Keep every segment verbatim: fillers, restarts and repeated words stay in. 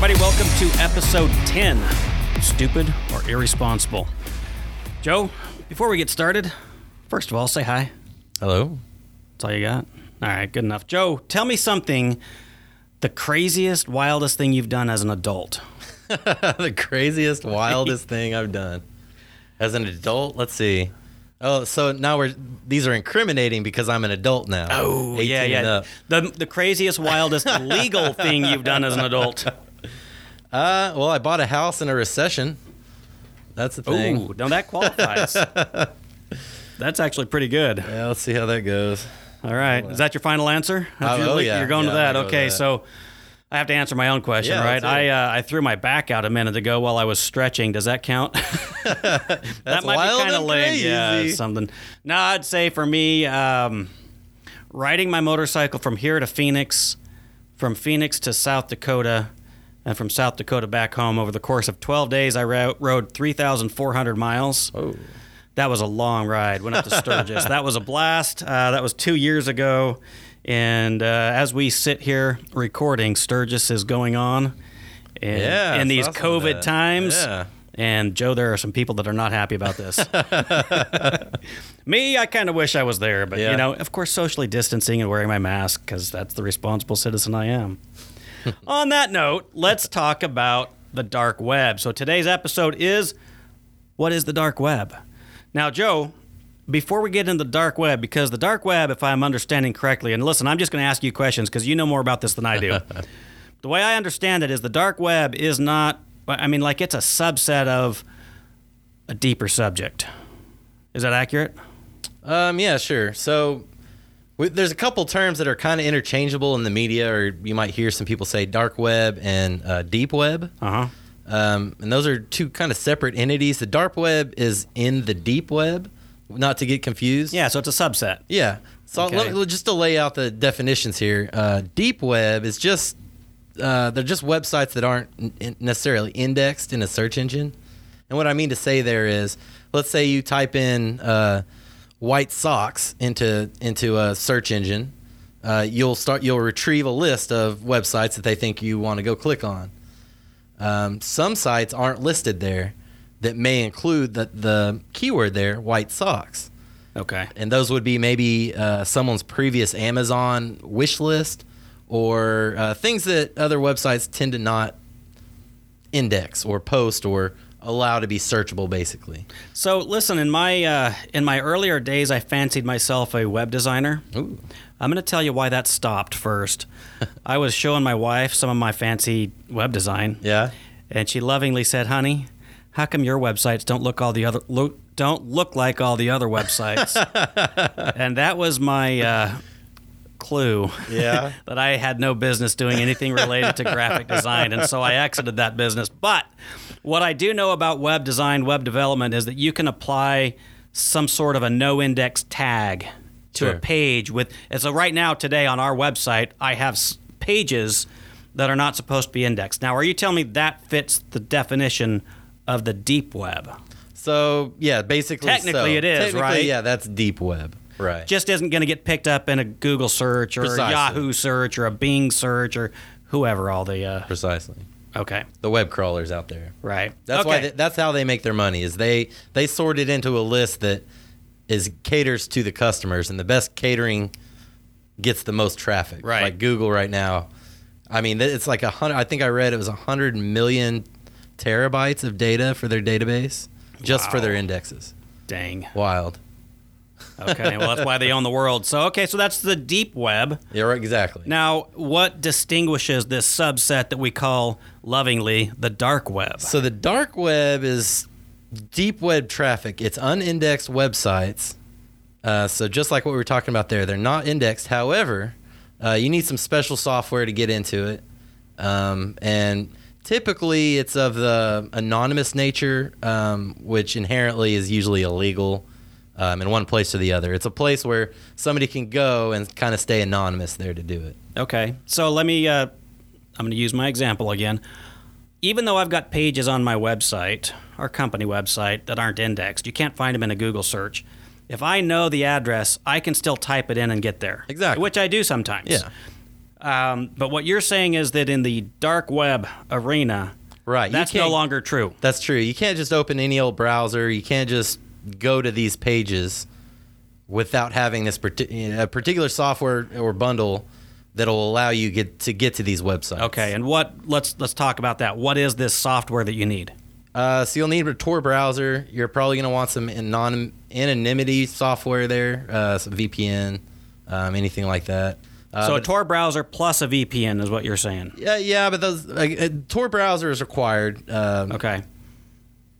everybody. Welcome to episode ten, Stupid or Irresponsible. Joe, before we get started, first of all, say hi. Hello. That's all you got? All right, good enough. Joe, tell me something, the craziest, wildest thing you've done as an adult. The craziest, wildest thing I've done as an adult? Let's see. Oh, so now we're these are incriminating because I'm an adult now. Oh, yeah, yeah. The the craziest, wildest legal thing you've done as an adult. Uh, well, I bought a house in a recession. That's the thing. Ooh, now that qualifies. That's actually pretty good. Yeah, let's see how that goes. All right. Is that your final answer? Uh, you, oh, yeah. You're going yeah, to that. Go okay, to that. So I have to answer my own question, yeah, right? I uh, I threw my back out a minute ago while I was stretching. Does that count? that That's might wild be kind of lame. Yeah, something. No, I'd say for me, um, riding my motorcycle from here to Phoenix, from Phoenix to South Dakota, and from South Dakota back home over the course of twelve days, I ra- rode three thousand four hundred miles. Oh. That was a long ride. Went up to Sturgis. That was a blast. Uh, that was two years ago. And uh, as we sit here recording, Sturgis is going on in, yeah, in these awesome COVID that. times. Yeah. And, Joe, there are some people that are not happy about this. Me, I kind of wish I was there. But, yeah. you know, of course, socially distancing and wearing my mask because that's the responsible citizen I am. On that note, let's talk about the dark web. So today's episode is, what is the dark web? Now, Joe, before we get into the dark web, because the dark web, if I'm understanding correctly, and listen, I'm just going to ask you questions because you know more about this than I do. The way I understand it is the dark web is not, I mean, like it's a subset of a deeper subject. Is that accurate? Um, yeah, sure. So we, there's a couple terms that are kind of interchangeable in the media, or you might hear some people say dark web and uh, deep web. Uh-huh. Um, and those are two kind of separate entities. The dark web is in the deep web, not to get confused. Yeah, so it's a subset. Yeah. So okay. let, just to lay out the definitions here, uh, deep web is just, uh, they're just websites that aren't necessarily indexed in a search engine. And what I mean to say there is, let's say you type in uh, white socks into into a search engine, uh, you'll start you'll retrieve a list of websites that they think you want to go click on. Um, some sites aren't listed there that may include the, the keyword there, white socks. Okay. And those would be maybe uh, someone's previous Amazon wish list or uh, things that other websites tend to not index or post or allow to be searchable, basically. So listen, in my uh, in my earlier days, I fancied myself a web designer. Ooh. I'm going to tell you why that stopped first. I was showing my wife some of my fancy web design. Yeah. And she lovingly said, "Honey, how come your websites don't look all the other look, don't look like all the other websites?" And that was my uh, clue. Yeah. That I had no business doing anything related to graphic design, and so I exited that business. But what I do know about web design, web development, is that you can apply some sort of a no-index tag to sure. a page with, and so right now today on our website, I have pages that are not supposed to be indexed. Now, are you telling me that fits the definition of the deep web? So, yeah, basically Technically so. it is, Technically, right? yeah, that's deep web. Right. Just isn't going to get picked up in a Google search or Precisely. a Yahoo search or a Bing search or whoever all the... Uh, Precisely. Okay. The web crawlers out there. Right. That's okay. why. They, that's how they make their money is they, they sort it into a list that is caters to the customers, and the best catering gets the most traffic. Right. Like Google right now. I mean, it's like a hundred, I think I read it was a hundred million terabytes of data for their database just wow. for their indexes. Dang. Wild. Okay. Well, that's why they own the world. So, okay. So that's the deep web. Yeah, right, exactly. Now, what distinguishes this subset that we call lovingly the dark web? So the dark web is deep web traffic. It's unindexed websites. Uh, so just like what we were talking about there, they're not indexed. However, uh, you need some special software to get into it. Um, and typically it's of the anonymous nature, um, which inherently is usually illegal. Um, in one place or the other. It's a place where somebody can go and kind of stay anonymous there to do it. Okay. So let me, uh, I'm going to use my example again. Even though I've got pages on my website, our company website, that aren't indexed, you can't find them in a Google search. If I know the address, I can still type it in and get there. Exactly. Which I do sometimes. Yeah. Um, but what you're saying is that in the dark web arena, right, that's no longer true. That's true. You can't just open any old browser. You can't just go to these pages without having this parti- a particular software or bundle that'll allow you get to get to these websites. Okay, and what? Let's let's talk about that. What is this software that you need? Uh, so you'll need a Tor browser. You're probably going to want some anon- anonymity software there, uh, some V P N, um, anything like that. Uh, so a Tor browser plus a V P N is what you're saying. Yeah, yeah, but those uh, a Tor browser is required. Um, okay.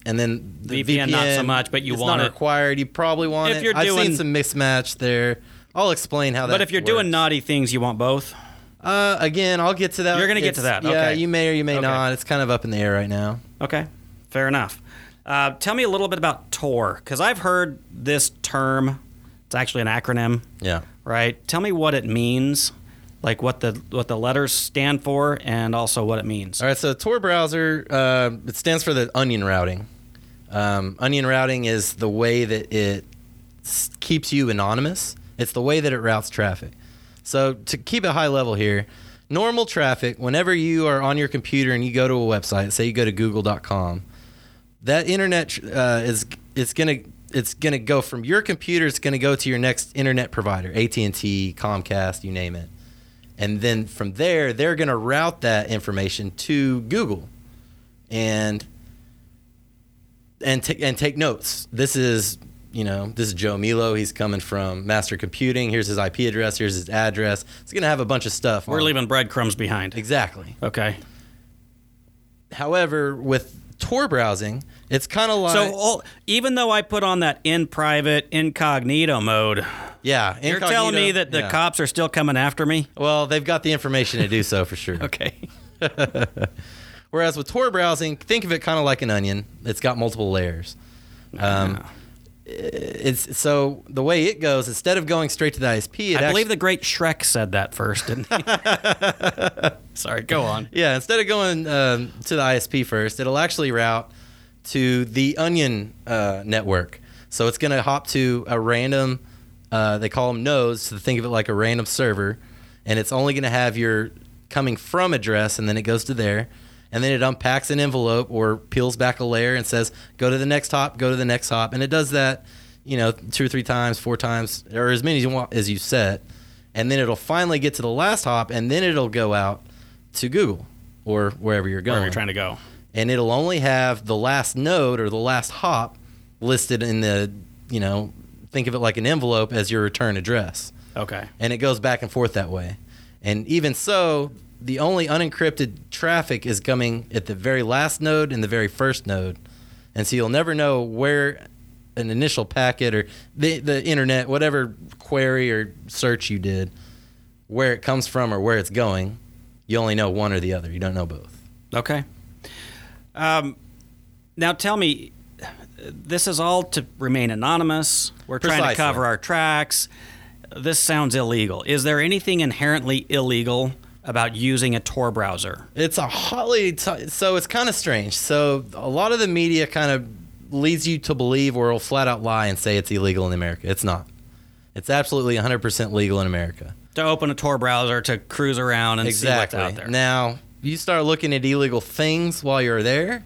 And then the V P N, V P N not so much, but you it's want not it. It's not required. You probably want if it. You're I've doing, seen some mismatch there. I'll explain how that works. But if you're works. doing naughty things, you want both? Uh, again, I'll get to that. You're going to get to that. Okay. Yeah, you may or you may okay. not. It's kind of up in the air right now. Okay, fair enough. Uh, tell me a little bit about Tor, because I've heard this term. It's actually an acronym. Yeah. Right? Tell me what it means, like what the what the letters stand for, and also what it means. All right, so Tor browser, uh, it stands for the onion routing. Um, onion routing is the way that it keeps you anonymous. It's the way that it routes traffic. So to keep it high level here, normal traffic, whenever you are on your computer and you go to a website, say you go to google dot com, that internet uh, is it's going to it's going to go from your computer, it's going to go to your next internet provider, A T and T, Comcast, you name it. And then from there, they're going to route that information to Google and and t- and take notes. This is, you know, this is Joe Milo. He's coming from Master Computing. Here's his I P address. Here's his address. It's going to have a bunch of stuff. We're leaving it. breadcrumbs behind. Exactly. Okay. However, with Tor browsing, it's kind of like so. All, even though I put on that in private incognito mode, yeah, incognito, you're telling me that the yeah. cops are still coming after me. Well, they've got the information to do so for sure. Okay. Whereas with Tor browsing, think of it kind of like an onion. It's got multiple layers. Um, wow. It's so the way it goes. Instead of going straight to the I S P, it I believe actually, the great Shrek said that first, didn't he? Sorry, go on. Yeah, instead of going um, to the I S P first, it'll actually route to the Onion uh, network. So it's going to hop to a random. Uh, they call them nodes. So think of it like a random server, and it's only going to have your coming from address, and then it goes to there. And then it unpacks an envelope or peels back a layer and says, go to the next hop, go to the next hop. And it does that, you know, two or three times, four times, or as many as you want, as you set. And then it'll finally get to the last hop, and then it'll go out to Google or wherever you're going. Wherever you're trying to go. And it'll only have the last node or the last hop listed in the, you know, think of it like an envelope as your return address. Okay. And it goes back and forth that way. And even so, the only unencrypted traffic is coming at the very last node and the very first node. And so you'll never know where an initial packet or the, the internet, whatever query or search you did, where it comes from or where it's going. You only know one or the other. You don't know both. Okay. Um, now tell me, this is all to remain anonymous. We're Precisely. trying to cover our tracks. This sounds illegal. Is there anything inherently illegal about using a Tor browser? It's a hotly, t- so it's kind of strange. So a lot of the media kind of leads you to believe or will flat out lie and say it's illegal in America. It's not. It's absolutely one hundred percent legal in America. To open a Tor browser, to cruise around and exactly. see what's out there. Now, you start looking at illegal things while you're there.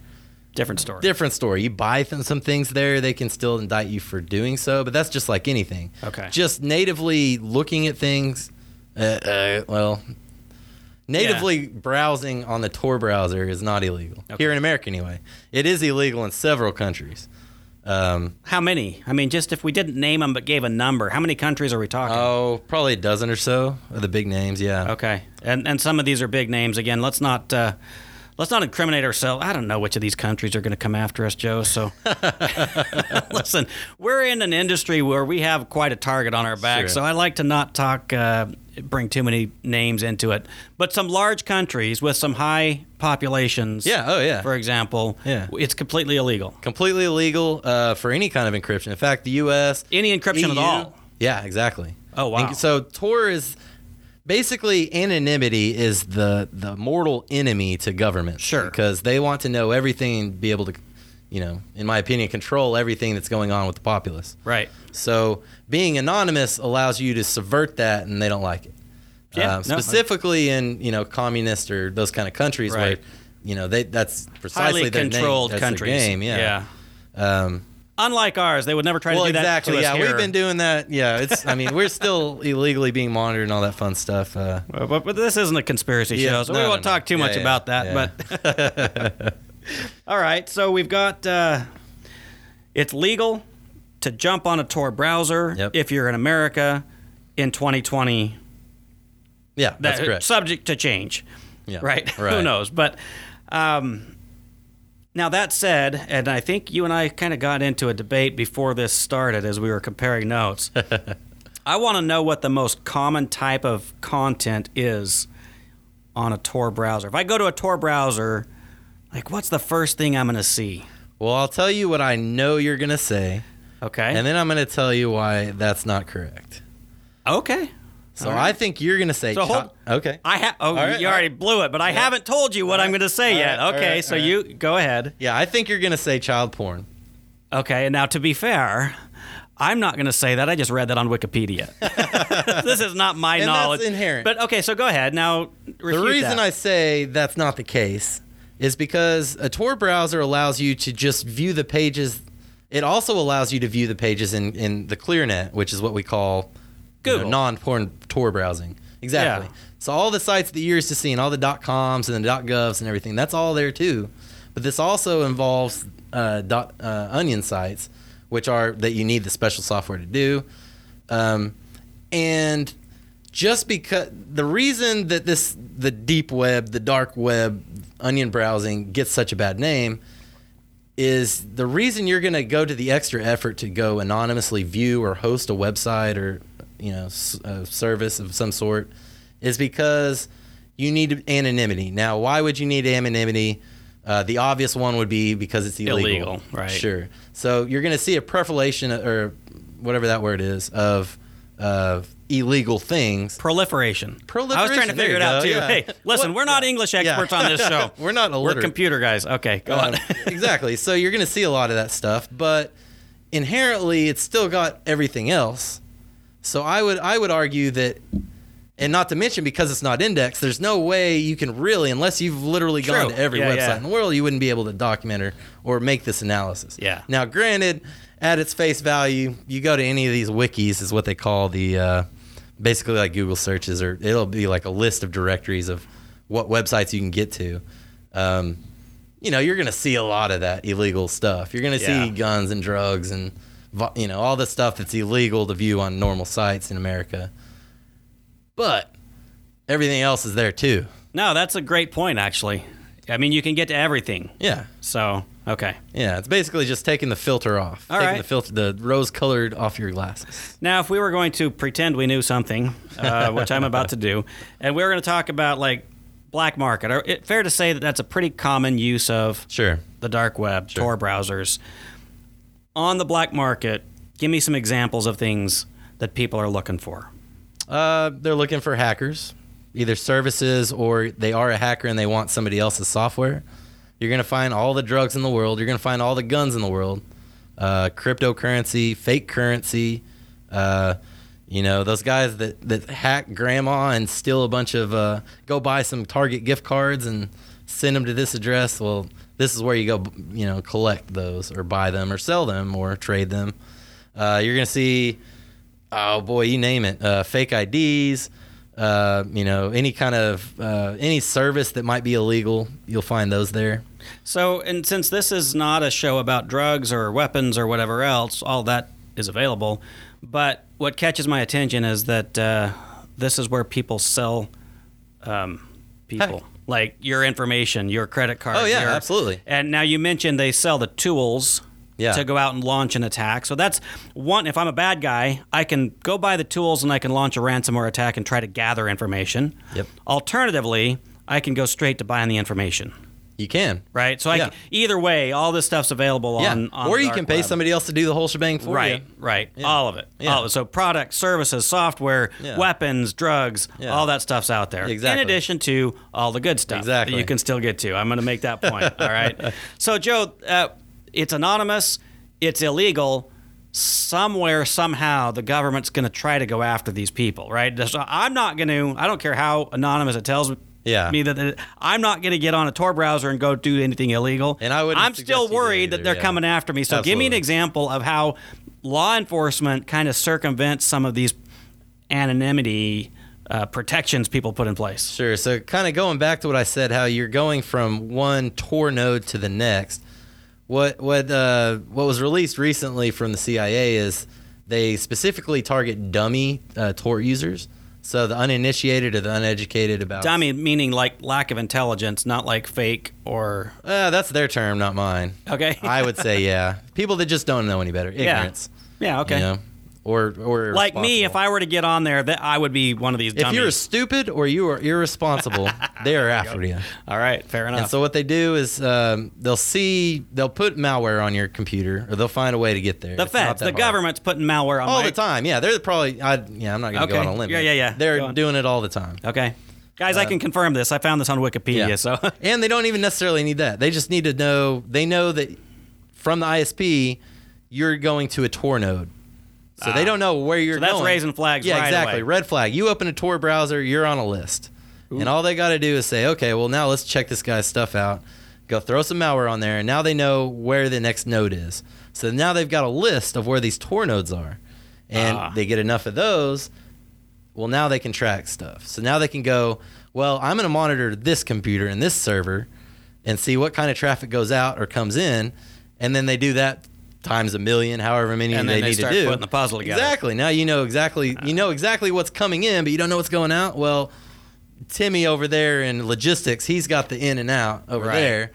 Different story. Different story. You buy th- some things there, they can still indict you for doing so, but that's just like anything. Okay. Just natively looking at things, uh, uh, well... Natively yeah. browsing on the Tor browser is not illegal. Okay. Here in America, anyway. It is illegal in several countries. Um, how many? I mean, just if we didn't name them but gave a number, how many countries are we talking? Oh, probably a dozen or so of the big names, yeah. Okay. And and some of these are big names. Again, let's not uh, let's not incriminate ourselves. I don't know which of these countries are going to come after us, Joe. So listen, we're in an industry where we have quite a target on our back, sure. so I like to not talk... Uh, bring too many names into it, but some large countries with some high populations. Yeah, oh yeah. For example, yeah. it's completely illegal. Completely illegal uh, for any kind of encryption. In fact, the U S Any encryption E U, at all. Yeah, exactly. Oh wow. And so Tor is basically anonymity is the the mortal enemy to government. Sure. Because they want to know everything and be able to, you know, in my opinion, control everything that's going on with the populace. Right. So being anonymous allows you to subvert that, and they don't like it. Yeah, um, no, specifically I, in, you know, communist or those kind of countries, right, where, you know, they that's precisely highly their controlled name. That's countries. Their game, yeah. yeah. Um, Unlike ours, they would never try well, to do exactly, that to us yeah, here. We've been doing that. Yeah, it's. I mean, we're still illegally being monitored and all that fun stuff. Uh, well, but, but this isn't a conspiracy yeah, show, so no, we won't no, talk too yeah, much yeah, about that. Yeah. But all right, so we've got uh, it's legal to jump on a Tor browser yep. if you're in America in twenty twenty. Yeah, that's that, correct. Subject to change. Yeah, right? right. Who knows? But um, now that said, and I think you and I kind of got into a debate before this started as we were comparing notes. I want to know what the most common type of content is on a Tor browser. If I go to a Tor browser, like, what's the first thing I'm going to see? Well, I'll tell you what I know you're going to say. Okay. And then I'm going to tell you why that's not correct. Okay. So right. I think you're going to say... So hold, chi- okay. I ha- oh, right, you already right. blew it, but I yeah. haven't told you what right. I'm going to say all yet. Right, okay, right, so right. you... Go ahead. Yeah, I think you're going to say child porn. Okay, and now to be fair, I'm not going to say that. I just read that on Wikipedia. This is not my and knowledge. That's inherent. But okay, so go ahead. Now, refute The reason that. I say that's not the case is because a Tor browser allows you to just view the pages... It also allows you to view the pages in, in the ClearNet, which is what we call... Google. You know, non-porn Tor browsing. Exactly. Yeah. So all the sites that you're used to seeing, all the .coms and the .govs and everything, that's all there too. But this also involves uh, dot, uh, .onion sites, which are that you need the special software to do. Um, and just because the reason that this the deep web, the dark web, onion browsing gets such a bad name is the reason you're going to go to the extra effort to go anonymously view or host a website or you know, a service of some sort is because you need anonymity. Now, why would you need anonymity? Uh, the obvious one would be because it's illegal. Illegal, right. Sure. So you're going to see a proliferation or whatever that word is of uh, illegal things. Proliferation. Proliferation. I was trying to figure it out, too. Yeah. Hey, listen, what? We're not English experts yeah. on this show. We're not illiterate. We're computer guys. Okay, go um, on. Exactly. So you're going to see a lot of that stuff, but inherently it's still got everything else. So I would I would argue that, and not to mention because it's not indexed, there's no way you can really, unless you've literally True. gone to every yeah, website yeah. in the world, you wouldn't be able to document or, or make this analysis. Yeah. Now, granted, at its face value, you go to any of these wikis is what they call the, uh, basically like Google searches, or it'll be like a list of directories of what websites you can get to. Um, you know, you're going to see a lot of that illegal stuff. You're going to yeah. see guns and drugs and... You know, all the stuff that's illegal to view on normal sites in America. But everything else is there, too. No, that's a great point, actually. I mean, you can get to everything. Yeah. So, okay. Yeah, it's basically just taking the filter off. All taking right. the filter, the rose-colored off your glasses. Now, if we were going to pretend we knew something, uh, which I'm about to do, and we were going to talk about, like, black market, are it fair to say that that's a pretty common use of sure. the dark web, sure. Tor browsers. On the black market, give me some examples of things that people are looking for. Uh, they're looking for hackers, either services or they are a hacker and they want somebody else's software. You're going to find all the drugs in the world. You're going to find all the guns in the world. Uh, cryptocurrency, fake currency. Uh, you know, those guys that, that hack grandma and steal a bunch of, uh, go buy some Target gift cards and send them to this address. Well, this is where you go, you know, collect those or buy them or sell them or trade them. Uh, you're going to see, oh boy, you name it, uh, fake I Ds, uh, you know, any kind of, uh, any service that might be illegal, you'll find those there. So, and since this is not a show about drugs or weapons or whatever else, all that is available. But what catches my attention is that uh, this is where people sell um, people. Hey. Like your information, your credit card. Oh, yeah, your, absolutely. And now you mentioned they sell the tools yeah. to go out and launch an attack. So that's one. If I'm a bad guy, I can go buy the tools and I can launch a ransomware attack and try to gather information. Yep. Alternatively, I can go straight to buying the information. You can. Right? So I yeah. can, either way, all this stuff's available yeah. on, on or you can pay web. somebody else to do the whole shebang for right, you. Right, right. Yeah. All of it. Yeah. All of it. So products, services, software, yeah. weapons, drugs, yeah. all that stuff's out there. Exactly. In addition to all the good stuff exactly. that you can still get to. I'm going to make that point. All right? So, Joe, uh, it's anonymous. It's illegal. somewhere, somehow, the government's going to try to go after these people, right? I'm not going to, I don't care how anonymous it tells me. Yeah. Me that it, I'm not going to get on a Tor browser and go do anything illegal. And I would. I'm still worried either, that they're yeah. coming after me. So Absolutely. Give me an example of how law enforcement kind of circumvents some of these anonymity uh, protections people put in place. Sure. So kind of going back to what I said, how you're going from one Tor node to the next. What what uh, what was released recently from the C I A is they specifically target dummy uh, Tor users. So the uninitiated or the uneducated about... Dummy meaning like lack of intelligence, not like fake or... Uh, that's their term, not mine. Okay. I would say, yeah. People that just don't know any better. Ignorance. Yeah, yeah okay. You know? Or or like me, if I were to get on there, that I would be one of these dummies. If you're stupid or you are irresponsible, they are after you. All right, fair enough. And so what they do is um, they'll see, they'll put malware on your computer, or they'll find a way to get there. The feds, the hard. Government's putting malware on all my... the time. Yeah, they're probably. I, yeah, I'm not going to okay. go on a limb. Yeah, yeah, yeah. They're doing it all the time. Okay, guys, uh, I can confirm this. I found this on Wikipedia. Yeah. So and they don't even necessarily need that. They just need to know. They know that from the I S P, you're going to a Tor node. So they don't know where you're so that's going. That's raising flags yeah, right exactly. away. Red flag. You open a Tor browser, you're on a list. Ooh. And all they got to do is say, okay, well, now let's check this guy's stuff out. Go throw some malware on there, and now they know where the next node is. So now they've got a list of where these Tor nodes are. And uh. they get enough of those, well, now they can track stuff. So now they can go, well, I'm going to monitor this computer and this server and see what kind of traffic goes out or comes in, and then they do that times a million, however many and they, they need to do. And then they start putting the puzzle together. Exactly. Now you know exactly you know exactly what's coming in, but you don't know what's going out. Well, Timmy over there in logistics, he's got the in and out over right. there.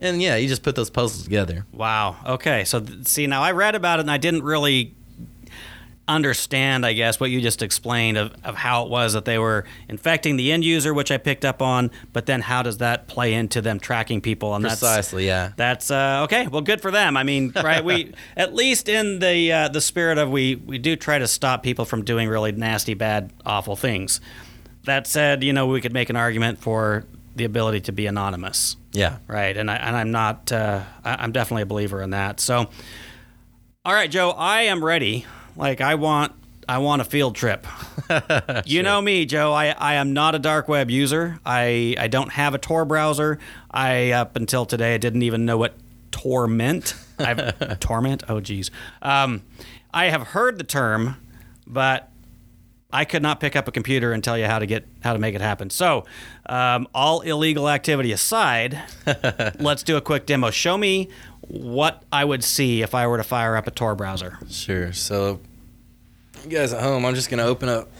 And yeah, you just put those puzzles together. Wow. Okay. So see, now I read about it and I didn't really understand, I guess, what you just explained of, of how it was that they were infecting the end user, which I picked up on, but then how does that play into them tracking people? And Precisely, that's, yeah. That's, uh, okay, well, good for them. I mean, right, we, at least in the uh, the spirit of we, we do try to stop people from doing really nasty, bad, awful things. That said, you know, we could make an argument for the ability to be anonymous. Yeah. Right, and, I, and I'm not, uh, I'm definitely a believer in that. So, all right, Joe, I am ready. Like I want, I want a field trip. You sure. know me, Joe. I, I am not a dark web user. I, I don't have a Tor browser. I up until today I didn't even know what Tor meant. I've, torment. Oh geez. Um, I have heard the term, but I could not pick up a computer and tell you how to get how to make it happen. So, um, all illegal activity aside, let's do a quick demo. Show me what I would see if I were to fire up a Tor browser. Sure. So, you guys at home, I'm just going to open up.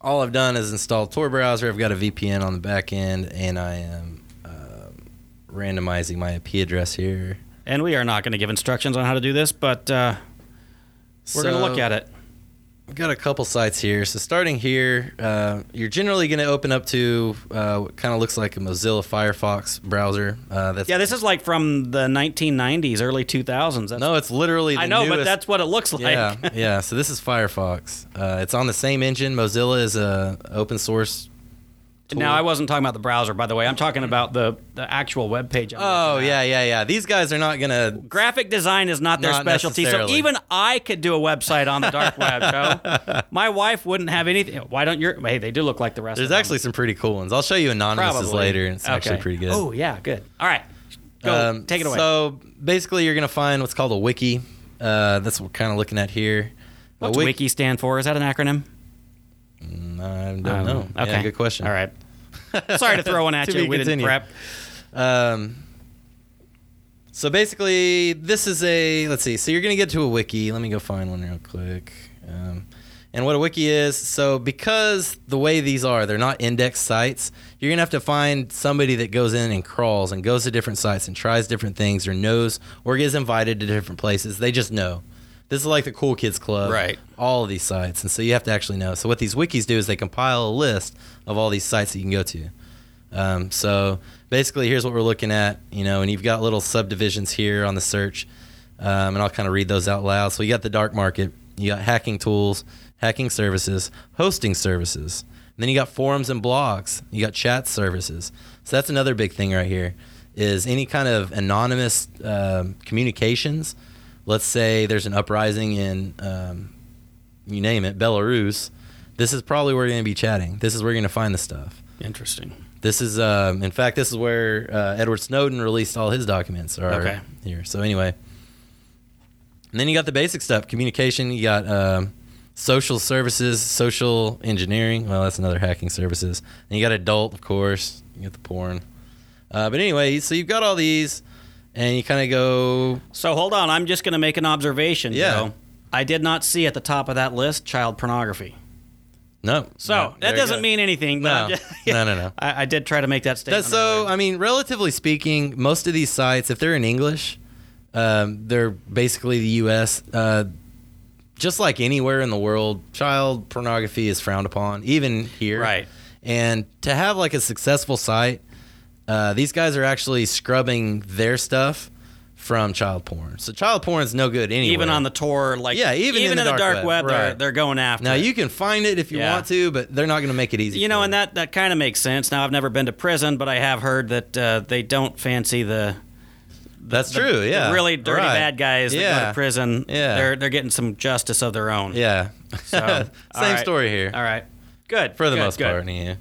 All I've done is install Tor browser. I've got a V P N on the back end, and I am uh, randomizing my I P address here. And we are not going to give instructions on how to do this, but uh, we're so, going to look at it. I've got a couple sites here. So starting here, uh, you're generally going to open up to uh, what kind of looks like a Mozilla Firefox browser. Uh, that's yeah, this is like from the nineteen nineties, early two thousands. That's no, it's literally the I know, newest. But that's what it looks like. Yeah, yeah. So this is Firefox. Uh, it's on the same engine. Mozilla is an open source tool. Now, I wasn't talking about the browser, by the way. I'm talking about the, the actual web page. I'm oh, yeah, yeah, yeah. These guys are not going to... Graphic design is not their not specialty, so even I could do a website on the dark web, Joe. My wife wouldn't have anything. Why don't you... Hey, they do look like the rest There's of them. There's actually some pretty cool ones. I'll show you anonymouses later, and it's okay. actually pretty good. Oh, yeah, good. All right. Go, um, take it away. So, basically, you're going to find what's called a wiki. Uh, that's what we're kind of looking at here. What's wiki-, wiki stand for? Is that an acronym? I don't um, know. Okay. Yeah, good question. All right. Sorry to throw one at you. We continue. didn't prep. Um, so basically, this is a, let's see. So you're going to get to a wiki. Let me go find one real quick. Um, and what a wiki is, so because the way these are, they're not indexed sites, you're going to have to find somebody that goes in and crawls and goes to different sites and tries different things or knows or gets invited to different places. They just know. This is like the Cool Kids Club, right? All of these sites, and so you have to actually know. So what these wikis do is they compile a list of all these sites that you can go to. Um, so basically, here's what we're looking at, you know, and you've got little subdivisions here on the search, um, and I'll kind of read those out loud. So you got the dark market, you got hacking tools, hacking services, hosting services, and then you got forums and blogs, you got chat services. So that's another big thing right here is any kind of anonymous uh, communications let's say there's an uprising in, um, you name it, Belarus. This is probably where you're going to be chatting. This is where you're going to find the stuff. Interesting. This is, um, in fact, this is where uh, Edward Snowden released all his documents. Are okay. Here. So anyway. And then you got the basic stuff, communication. You got um, social services, social engineering. Well, that's another hacking services. And you got adult, of course. You got the porn. Uh, but anyway, so you've got all these, and you kind of go... So hold on. I'm just going to make an observation, yeah. Joe. I did not see at the top of that list child pornography. No. So no, that doesn't mean anything. But no. Just, yeah, no, no, no. I, I did try to make that statement. That's so, I mean, relatively speaking, most of these sites, if they're in English, um, they're basically the U S. Uh, just like anywhere in the world, child pornography is frowned upon, even here. Right. And to have like a successful site, uh, these guys are actually scrubbing their stuff from child porn. So child porn is no good anyway. Even on the Tor, like yeah, even, even in, the in the dark, dark web, web right. they're, they're going after now, it. Now, you can find it if you yeah. want to, but they're not going to make it easy. You know, and that, that kind of makes sense. Now, I've never been to prison, but I have heard that uh, they don't fancy the... That's the, true, yeah. The really dirty right. bad guys that yeah. go to prison. Yeah. They're, they're getting some justice of their own. Yeah. So, Same right. story here. All right. Good. For the good, most good. part, yeah.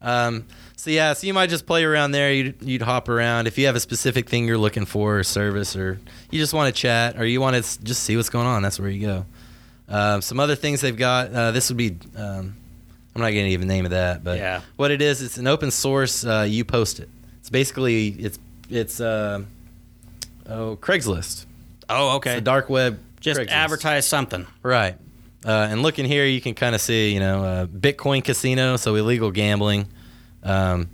Um... So yeah, so you might just play around there. You'd, you'd hop around. If you have a specific thing you're looking for or service, or you just want to chat, or you want to just see what's going on, that's where you go. Um, some other things they've got, uh, this would be, um, I'm not going to give the name of that, but yeah. what it is, it's an open source, uh, you post it. It's basically, it's it's uh, oh Craigslist. Oh, okay. It's the dark web just Craigslist. Advertise something. Right. Uh, and looking here, you can kind of see, you know, uh, Bitcoin casino, so illegal gambling. Um,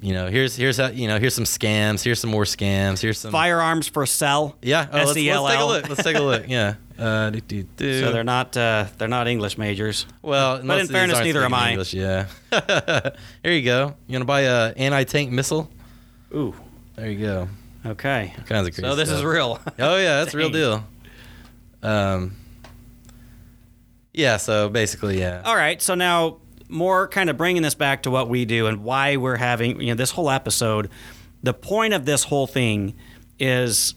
you know, here's here's how, you know, here's some scams, here's some more scams, here's some firearms for sale. Yeah, oh, let's, let's take a look. Let's take a look. Yeah. Uh, do, do, do. So they're not uh, they're not English majors. Well, but in fairness, neither am I. English, yeah. Here you go. You want to buy a anti-tank missile? Ooh. There you go. Okay. All kinds of crazy. So this stuff. Is real. Oh yeah, that's a real deal. Um. Yeah. So basically, yeah. All right. So now. More kind of bringing this back to what we do and why we're having, you know, this whole episode. The point of this whole thing is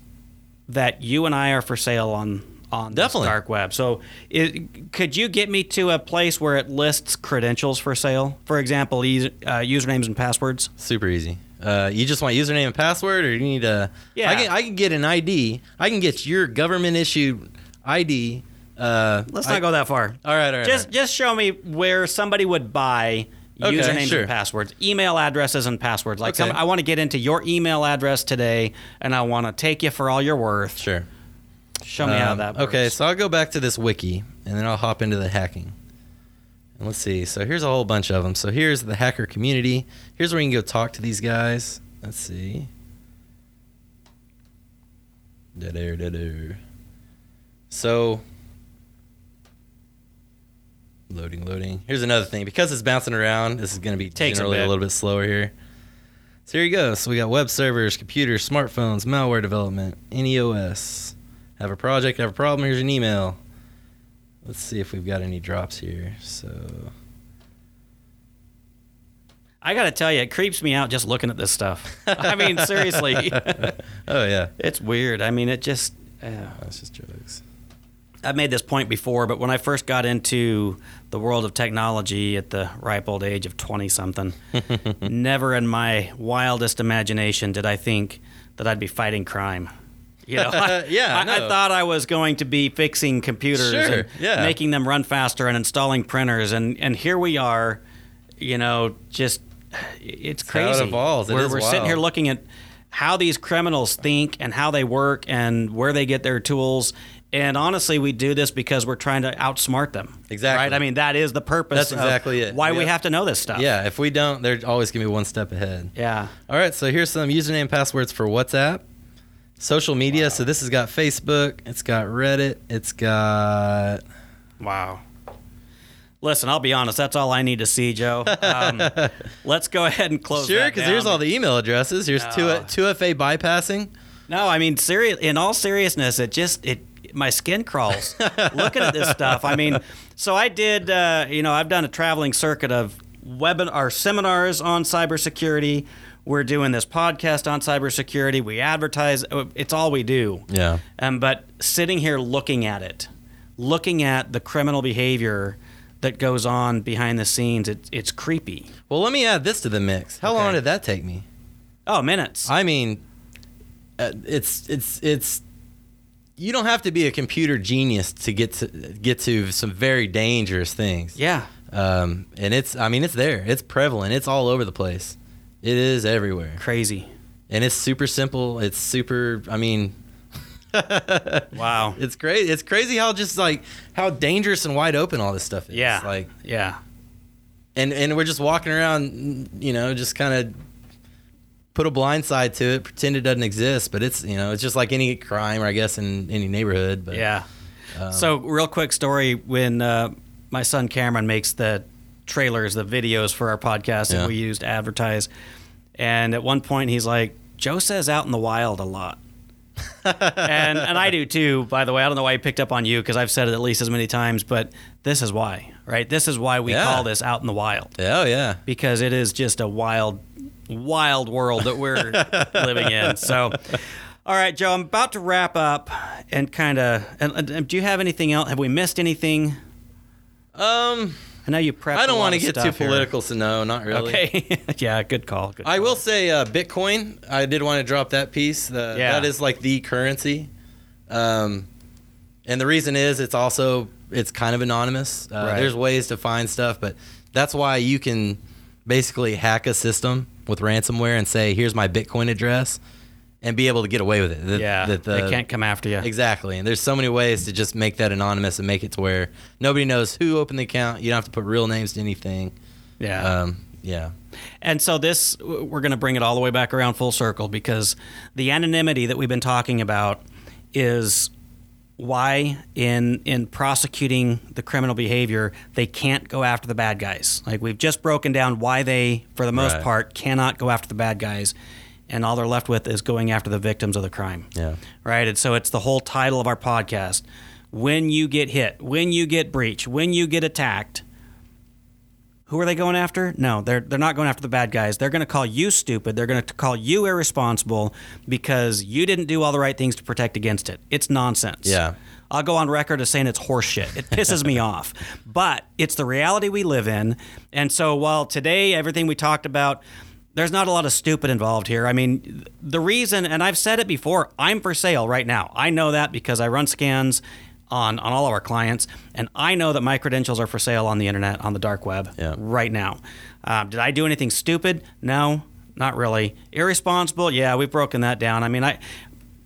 that you and I are for sale on on the dark web. So, it, could you get me to a place where it lists credentials for sale? For example, e- uh, usernames and passwords. Super easy. Uh, you just want username and password, or you need a? Yeah. I can I can get an I D. I can get your government issued I D. Uh, Let's not I, go that far. All right, all right. Just, all right. just show me where somebody would buy okay, usernames sure. and passwords, email addresses and passwords. Like, okay. some, I want to get into your email address today, and I want to take you for all you're worth. Sure. Show me um, how that works. Okay, so I'll go back to this wiki, and then I'll hop into the hacking. And let's see. So here's a whole bunch of them. So here's the hacker community. Here's where you can go talk to these guys. Let's see. Da-da, da-da. So... Loading, loading. Here's another thing. Because it's bouncing around, this is going to be Takes generally a, a little bit slower here. So here you go. So we got web servers, computers, smartphones, malware development, N E O S. Have a project, have a problem. Here's an email. Let's see if we've got any drops here. So I got to tell you, it creeps me out just looking at this stuff. I mean, seriously. Oh, yeah. It's weird. I mean, it just... Uh, that's just jokes. I've made this point before, but when I first got into the world of technology at the ripe old age of twenty-something, never in my wildest imagination did I think that I'd be fighting crime. You know, I, yeah, I, no. I thought I was going to be fixing computers sure, and yeah. making them run faster and installing printers, and, and here we are, you know, just it's crazy. It's how it evolves. It we're is we're wild. Sitting here looking at how these criminals think and how they work and where they get their tools. And honestly, we do this because we're trying to outsmart them. Exactly. Right? I mean, that is the purpose That's exactly of it. why yep. we have to know this stuff. Yeah, if we don't, they're always going to be one step ahead. Yeah. All right, so here's some username and passwords for WhatsApp, social media. Wow. So this has got Facebook, it's got Reddit, it's got... Wow. Listen, I'll be honest. That's all I need to see, Joe. Um, let's go ahead and close sure, that down. Sure, because here's all the email addresses. Here's uh, two F A bypassing. No, I mean, seri- in all seriousness, it just... it. My skin crawls looking at this stuff. I mean, so I did, uh, you know, I've done a traveling circuit of webinar seminars on cybersecurity, We're doing this podcast on cybersecurity. We advertise. It's all we do. Yeah. Um, but sitting here looking at it, looking at the criminal behavior that goes on behind the scenes, it, it's creepy. Well, let me add this to the mix. How okay. long did that take me? Oh, minutes. I mean, uh, it's it's it's. You don't have to be a computer genius to get to get to some very dangerous things. Yeah. Um, and it's, I mean, it's there. It's prevalent. It's all over the place. It is everywhere. Crazy. And it's super simple. It's super, I mean, wow. It's great. It's crazy how just like how dangerous and wide open all this stuff is. Yeah. Like, yeah. And, and we're just walking around, you know, just kind of put a blind side to it, pretend it doesn't exist, but it's, you know, it's just like any crime, I guess, in any neighborhood. But yeah. Um, so real quick story, when uh, my son Cameron makes the trailers, the videos for our podcast that yeah. we use to advertise. And at one point he's like, Joe says out in the wild a lot. and and I do too, by the way. I don't know why he picked up on you, because I've said it at least as many times, but this is why, right? This is why we yeah. call this out in the wild. Oh, yeah. Because it is just a wild, wild world that we're living in. So, all right, Joe, I'm about to wrap up and kind of, and, and do you have anything else? Have we missed anything? Um... I know you prepped. I don't want to get too political, here. so no, not really. Okay. yeah, good call. Good I call. will say uh, Bitcoin. I did want to drop that piece. The, yeah. That is like the currency, um, and the reason is it's also it's kind of anonymous. Uh, right. There's ways to find stuff, but that's why you can basically hack a system with ransomware and say, "Here's my Bitcoin address," and be able to get away with it. That, yeah, that the, they can't come after you. Exactly. And there's so many ways to just make that anonymous and make it to where nobody knows who opened the account. You don't have to put real names to anything. Yeah. Um, yeah. And so this, we're going to bring it all the way back around full circle, because the anonymity that we've been talking about is why in in prosecuting the criminal behavior, they can't go after the bad guys. Like, we've just broken down why they, for the most right. part, cannot go after the bad guys. And all they're left with is going after the victims of the crime. Yeah. Right? And so it's the whole title of our podcast. When you get hit, when you get breached, when you get attacked, who are they going after? No, they're they're not going after the bad guys. They're going to call you stupid. They're going to call you irresponsible because you didn't do all the right things to protect against it. It's nonsense. Yeah. I'll go on record as saying it's horseshit. It pisses me off. But it's the reality we live in. And so while today everything we talked about, there's not a lot of stupid involved here. I mean, the reason, and I've said it before, I'm for sale right now. I know that because I run scans on, on all of our clients, and I know that my credentials are for sale on the internet, on the dark web yeah. right now. Um, did I do anything stupid? No, not really. Irresponsible? Yeah, we've broken that down. I mean, I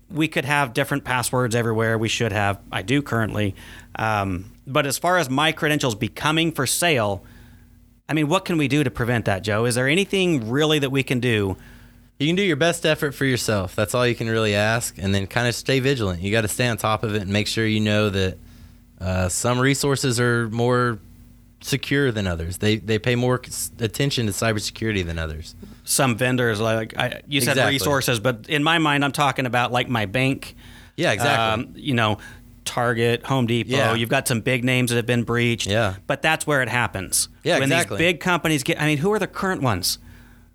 we could have different passwords everywhere. We should have. I do currently. Um, but as far as my credentials becoming for sale, I mean, what can we do to prevent that, Joe? Is there anything really that we can do? You can do your best effort for yourself. That's all you can really ask. And then kind of stay vigilant. You got to stay on top of it and make sure you know that uh, some resources are more secure than others. They they pay more attention to cybersecurity than others. Some vendors, like I, you said exactly. resources, but in my mind, I'm talking about like my bank. Yeah, exactly. Um, you know, Target, Home Depot, yeah. you've got some big names that have been breached, yeah. but that's where it happens. Yeah, when exactly. these big companies get, I mean, who are the current ones?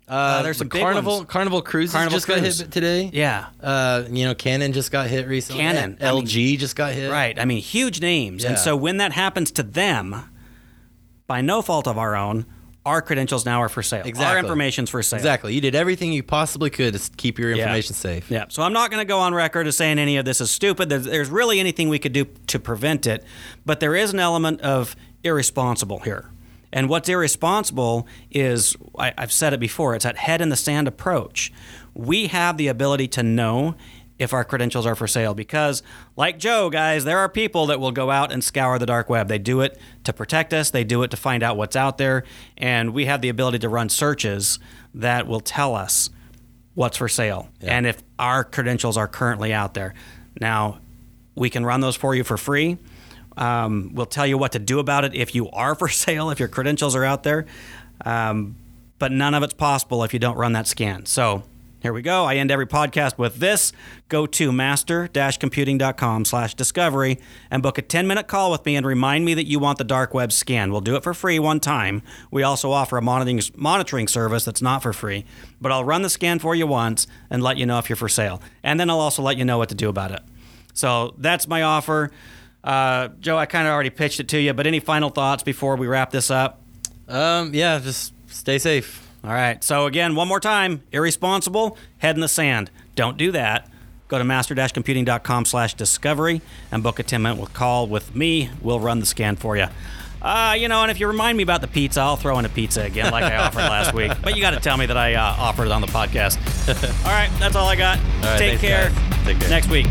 Uh, uh, there's some the big Carnival, ones. Carnival Cruises Carnival just Cruise. got hit today. Yeah. Uh, you know, Canon just got hit recently. Canon. Yeah. L G mean, just got hit. Right. I mean, huge names. Yeah. And so when that happens to them, by no fault of our own, our credentials now are for sale. Exactly. Our information's for sale. Exactly. You did everything you possibly could to keep your information yeah. safe. Yeah. So I'm not going to go on record as saying any of this is stupid. There's, there's really anything we could do to prevent it. But there is an element of irresponsible here. And what's irresponsible is, I, I've said it before, it's that head in the sand approach. We have the ability to know if our credentials are for sale because, like Joe, guys, there are people that will go out and scour the dark web. They do it to protect us. They do it to find out what's out there. And we have the ability to run searches that will tell us what's for sale yeah. and if our credentials are currently out there. Now, we can run those for you for free. Um, we'll tell you what to do about it if you are for sale, if your credentials are out there. Um, but none of it's possible if you don't run that scan. So Here we go. I end every podcast with this. Go to master-computing.com slash discovery and book a ten-minute call with me and remind me that you want the dark web scanned. We'll do it for free one time. We also offer a monitoring monitoring service that's not for free, but I'll run the scan for you once and let you know if you're for sale. And then I'll also let you know what to do about it. So that's my offer. Uh, Joe, I kind of already pitched it to you, but any final thoughts before we wrap this up? Um, yeah, just stay safe. All right. So again, one more time, irresponsible, head in the sand. Don't do that. Go to master-computing.com slash discovery and book a ten-minute call with me. We'll run the scan for you. Uh, you know, and if you remind me about the pizza, I'll throw in a pizza again like I offered last week. But you got to tell me that I uh, offered it on the podcast. All right. That's all I got. All right, Take thanks, care. Guys. Take care. Next week.